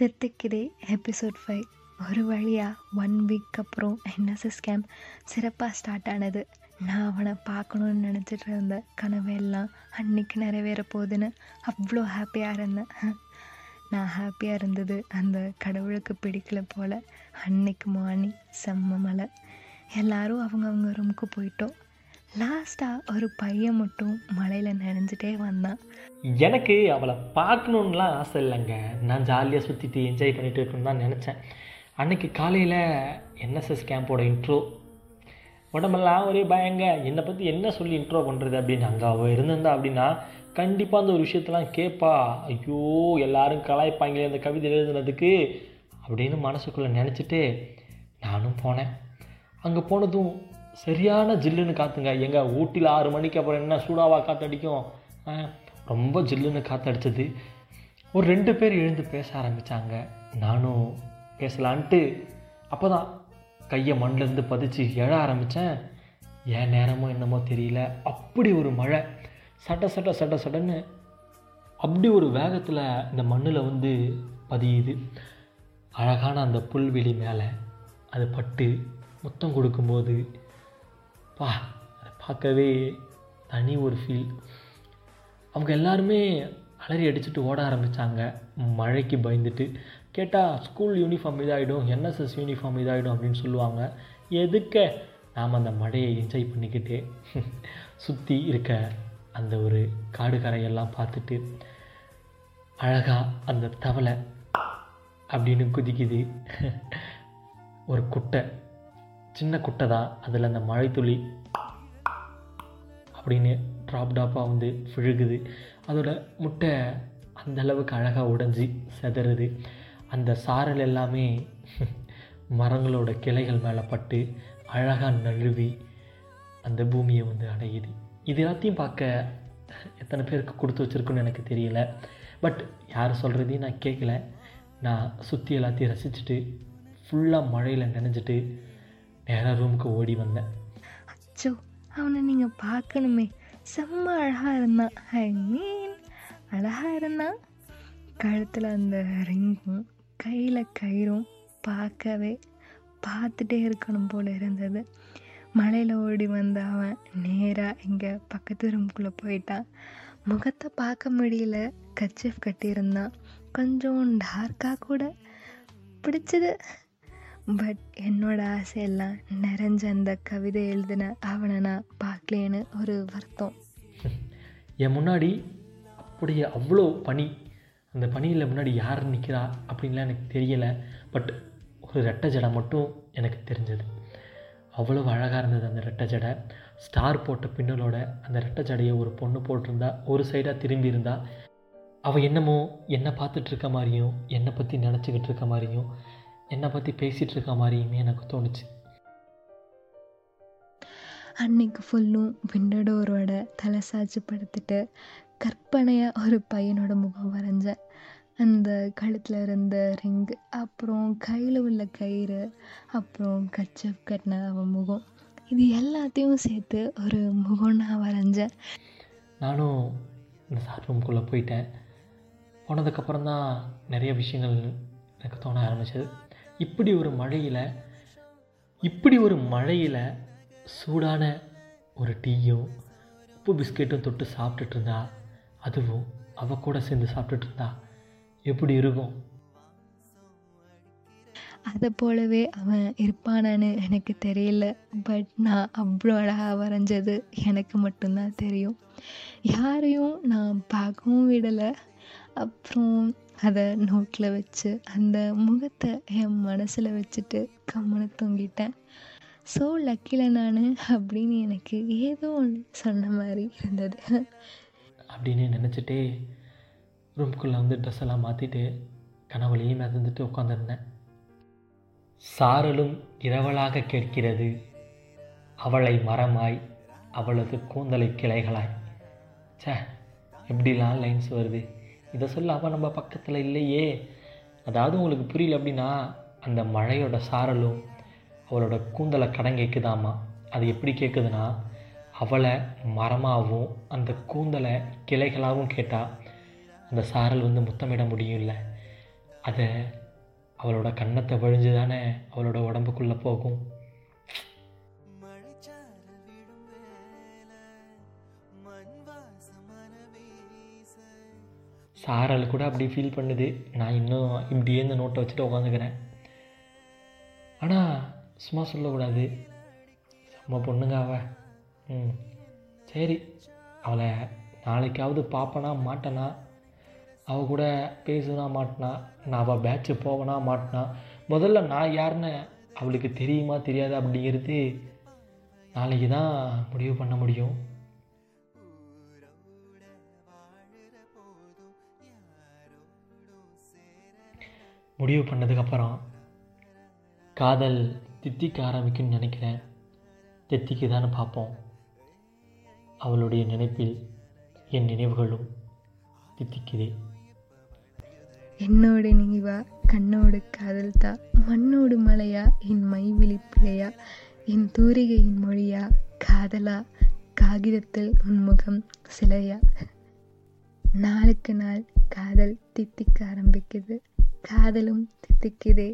தெர்த்துக்கிதே episode 5. ஒரு வழியாக 1 week அப்புறம் என்எஸ்எஸ் கேம்ப் சிறப்பாக ஸ்டார்ட் ஆனது. நான் அவனை பார்க்கணுன்னு நினச்சிட்டு இருந்த கனவெல்லாம் அன்றைக்கி நிறைவேற போகுதுன்னு அவ்வளோ ஹாப்பியாக இருந்தேன். நான் ஹாப்பியாக இருந்தது அந்த கடவுளுக்கு பிடிக்கல போல். அன்னைக்கு மார்னிங் செம்ம மழை. எல்லோரும் அவங்க ரூமுக்கு போயிட்டோம். லாஸ்ட்டாக ஒரு பையன் மட்டும் மலையில் நனைஞ்சிட்டே வந்தான். எனக்கு அவளை பார்க்கணுன்னுலாம் ஆசை இல்லைங்க. நான் ஜாலியாக சுற்றிட்டு என்ஜாய் பண்ணிட்டு இருக்கணும்னு தான் நினச்சேன். அன்றைக்கி காலையில் என்எஸ்எஸ் கேம்போட இன்ட்ரோ உடம்பெல்லாம் ஒரே பயங்க. என்னை பற்றி என்ன சொல்லி இன்ட்ரோ பண்ணுறது அப்படின்னு. அங்கே அவள் இருந்திருந்தா அப்படின்னா கண்டிப்பாக அந்த ஒரு விஷயத்தெல்லாம் கேட்பா. ஐயோ எல்லோரும் கலாய்ப்பாங்களே அந்த கவிதை எழுதுனதுக்கு அப்படின்னு மனசுக்குள்ளே நினச்சிட்டு நானும் போனேன். அங்கே போனதும் சரியான ஜில்லுன்னு காற்றுங்க. எங்கள் ஊட்டியில் 6 மணிக்கு அப்புறம் என்ன சூடாவாக காற்றடிக்கும். ரொம்ப ஜில்லுன்னு காற்றடிச்சது. ஒரு 2 பேர் எழுந்து பேச ஆரம்பித்தாங்க. நானும் பேசலான்ட்டு அப்போ தான் கையை மண்ணிலேருந்து பதிச்சு எழ ஆரம்பித்தேன். ஏன் நேரமோ என்னமோ தெரியல, அப்படி ஒரு மழை சட்ட சட்ட சட்ட சடன்னு அப்படி ஒரு வேகத்தில் இந்த மண்ணில் வந்து பதியுது. அழகான அந்த புல்வெளி மேலே அது பட்டு முத்தம் கொடுக்கும்போது பா, அதை பார்க்கவே தனி ஒரு ஃபீல். அவங்க எல்லாருமே அலறி அடிச்சுட்டு ஓட ஆரம்பித்தாங்க மழைக்கு பயந்துட்டு. கேட்டால் ஸ்கூல் யூனிஃபார்ம் இதாகிடும், என்எஸ்எஸ் யூனிஃபார்ம் இதாகிடும் அப்படின்னு சொல்லுவாங்க. எதுக்க நாம் அந்த மழையை என்ஜாய் பண்ணிக்கிட்டே சுற்றி இருக்க அந்த ஒரு காடு கரையெல்லாம் பார்த்துட்டு அழகாக அந்த தவளை அப்படின்னு குதிக்குது. ஒரு குட்டை, சின்ன குட்டை தான், அதில் அந்த மழை துளி அப்படின்னு ட்ராப்டாப்பாக வந்து விழுகுது. அதோட முட்டை அந்தளவுக்கு அழகாக உடைஞ்சி செதறுது. அந்த சாரல் எல்லாமே மரங்களோட கிளைகள் மேலே பட்டு அழகாக நழுவி அந்த பூமியை வந்து அடையுது. இது எல்லாத்தையும் பார்க்க எத்தனை பேருக்கு கொடுத்து வச்சுருக்குன்னு எனக்கு தெரியல. பட் யார் சொல்கிறதையும் நான் கேட்கல. நான் சுற்றி எல்லாத்தையும் ரசிச்சுட்டு ஃபுல்லாக மழையில் நனைஞ்சிட்டு நேராக ரூமுக்கு ஓடி வந்தேன். அச்சோ, அவனை நீங்கள் பார்க்கணுமே, செம்ம அழகாக இருந்தான். ஐ மீன் அழகாக இருந்தான். கழுத்தில் அந்த ரிங்கும் கையில் கயிறும் பார்த்துட்டே இருக்கணும் போல் இருந்தது. மலையில் ஓடி வந்த அவன் நேராக இங்கே பக்கத்து ரூமுக்குள்ளே போயிட்டான். முகத்தை பார்க்க முடியல, கர்ச்சீஃப் கட்டியிருந்தான். கொஞ்சம் டார்க்காக கூட பிடிச்சது. பட் என்னோடய ஆசையெல்லாம் நிறைஞ்ச அந்த கவிதை எழுதின அவனை நான் பார்க்கலேன்னு ஒரு வருத்தம். என் முன்னாடி அப்படியே அவ்வளோ பனி. அந்த பனியில் முன்னாடி யார் நிற்கிறா அப்படின்லாம் எனக்கு தெரியலை. பட் ஒரு ரெட்டை ஜடை மட்டும் எனக்கு தெரிஞ்சது. அவ்வளோ அழகாக இருந்தது அந்த ரெட்டை ஜடை. ஸ்டார் போட்ட பின்னலோட அந்த ரெட்டை ஜடையை ஒரு பொண்ணு போட்டிருந்தா, ஒரு சைடாக திரும்பி இருந்தா. அவள் என்னமோ என்னை பார்த்துட்ருக்க மாதிரியும், என்னை பற்றி நினச்சிக்கிட்டு இருக்க மாதிரியும், என்னை பற்றி பேசிகிட்டு இருக்க மாதிரியுமே எனக்கு தோணுச்சு. அன்னைக்கு ஃபுல்லும் விண்டோடோரோட தலை சாய்ச்சி படுத்துட்டு கற்பனையாக ஒரு பையனோட முகம் வரைஞ்சேன். அந்த கழுத்தில் இருந்த ரிங், அப்புறம் கையில் உள்ள கயிறு, அப்புறம் கச்சப் கட்டின அவன் முகம், இது எல்லாத்தையும் சேர்த்து ஒரு முகம் நான் வரைஞ்சேன். நானும் இந்த சார் ரூம்குள்ளே போயிட்டேன். போனதுக்கப்புறம் தான் நிறைய விஷயங்கள் எனக்கு தோண ஆரம்பிச்சது. இப்படி ஒரு மழையில் சூடான ஒரு டீயும் உப்பு பிஸ்கெட்டும் தொட்டு சாப்பிட்டுட்டு இருந்தா, அதுவும் அவ கூட சேர்ந்து சாப்பிட்டுட்டு இருந்தா எப்படி இருக்கும்? அதை போலவே அவன் இருப்பானான்னு எனக்கு தெரியல. பட் நான் அவ்வளோ அழகாக வரைஞ்சது எனக்கு மட்டும்தான் தெரியும். யாரையும் நான் பார்க்கவும் விடலை. அப்புறம் அதை நோட்டில் வச்சு அந்த முகத்தை என் மனசில் வச்சுட்டு கம்மனை தூங்கிட்டேன். ஸோ லக்கில நான் அப்படின்னு எனக்கு ஏதோ ஒன்று சொன்ன மாதிரி இருந்தது அப்படின்னு நினச்சிட்டே ரூம்குள்ளே வந்து ட்ரெஸ் எல்லாம் மாற்றிட்டு கனவுலையும் மிதந்துட்டு உட்காந்துருந்தேன். சாரலும் இரவலாக கேட்கிறது அவளை மரமாய், அவளது கூந்தலை கிளைகளாய். சே, எப்படிலாம் லைன்ஸ் வருது! இதை சொல்ல அவன் நம்ம பக்கத்தில் இல்லையே. அதாவது உங்களுக்கு புரியல அப்படின்னா, அந்த மழையோட சாரலும் அவளோட கூந்தலை கடன் கேட்குதாமா. அது எப்படி கேட்குதுன்னா, அவளை மரமாகவும் அந்த கூந்தலை கிளைகளாகவும் கேட்டால் அந்த சாரல் வந்து முத்தமிட முடியும் இல்லை. அதை அவளோட கண்ணத்தை வழிஞ்சு தானே அவளோட உடம்புக்குள்ளே போகும். சாரல் கூட அப்படி ஃபீல் பண்ணுது. நான் இன்னும் இப்படியே இந்த நோட்டை வச்சுட்டு உட்காந்துக்கிறேன். ஆனால் சும்மா சொல்லக்கூடாது, செம்ம பொண்ணுங்க அவ. சரி, அவளை நாளைக்காவது பார்ப்பனா மாட்டேனா, அவள் கூட பேசுனா மாட்டினா, நான் அவள் பேட்சு போவனா மாட்டினா, முதல்ல நான் யாருன்னு அவளுக்கு தெரியுமா தெரியாது அப்படிங்கிறது நாளைக்கு தான் முடிவு பண்ண முடியும். முடிவு பண்ணதுக்கப்புறம் காதல் தித்திக்க ஆரம்பிக்குன்னு நினைக்கிறேன். தித்திக்கு தானே பார்ப்போம். அவளுடைய நினைப்பில் என் நினைவுகளும் தித்திக்குதே. என்னோட நினைவா கண்ணோடு காதல் தா, மண்ணோடு மலையா, என் மை விழிப்பிலையா, என் தூரிகையின் மொழியா, காதலா காகிதத்தில் உன்முகம் சிலையா. நாளுக்கு நாள் காதல் தித்திக்க ஆரம்பிக்குது, காதலும் தித்திக்குதே.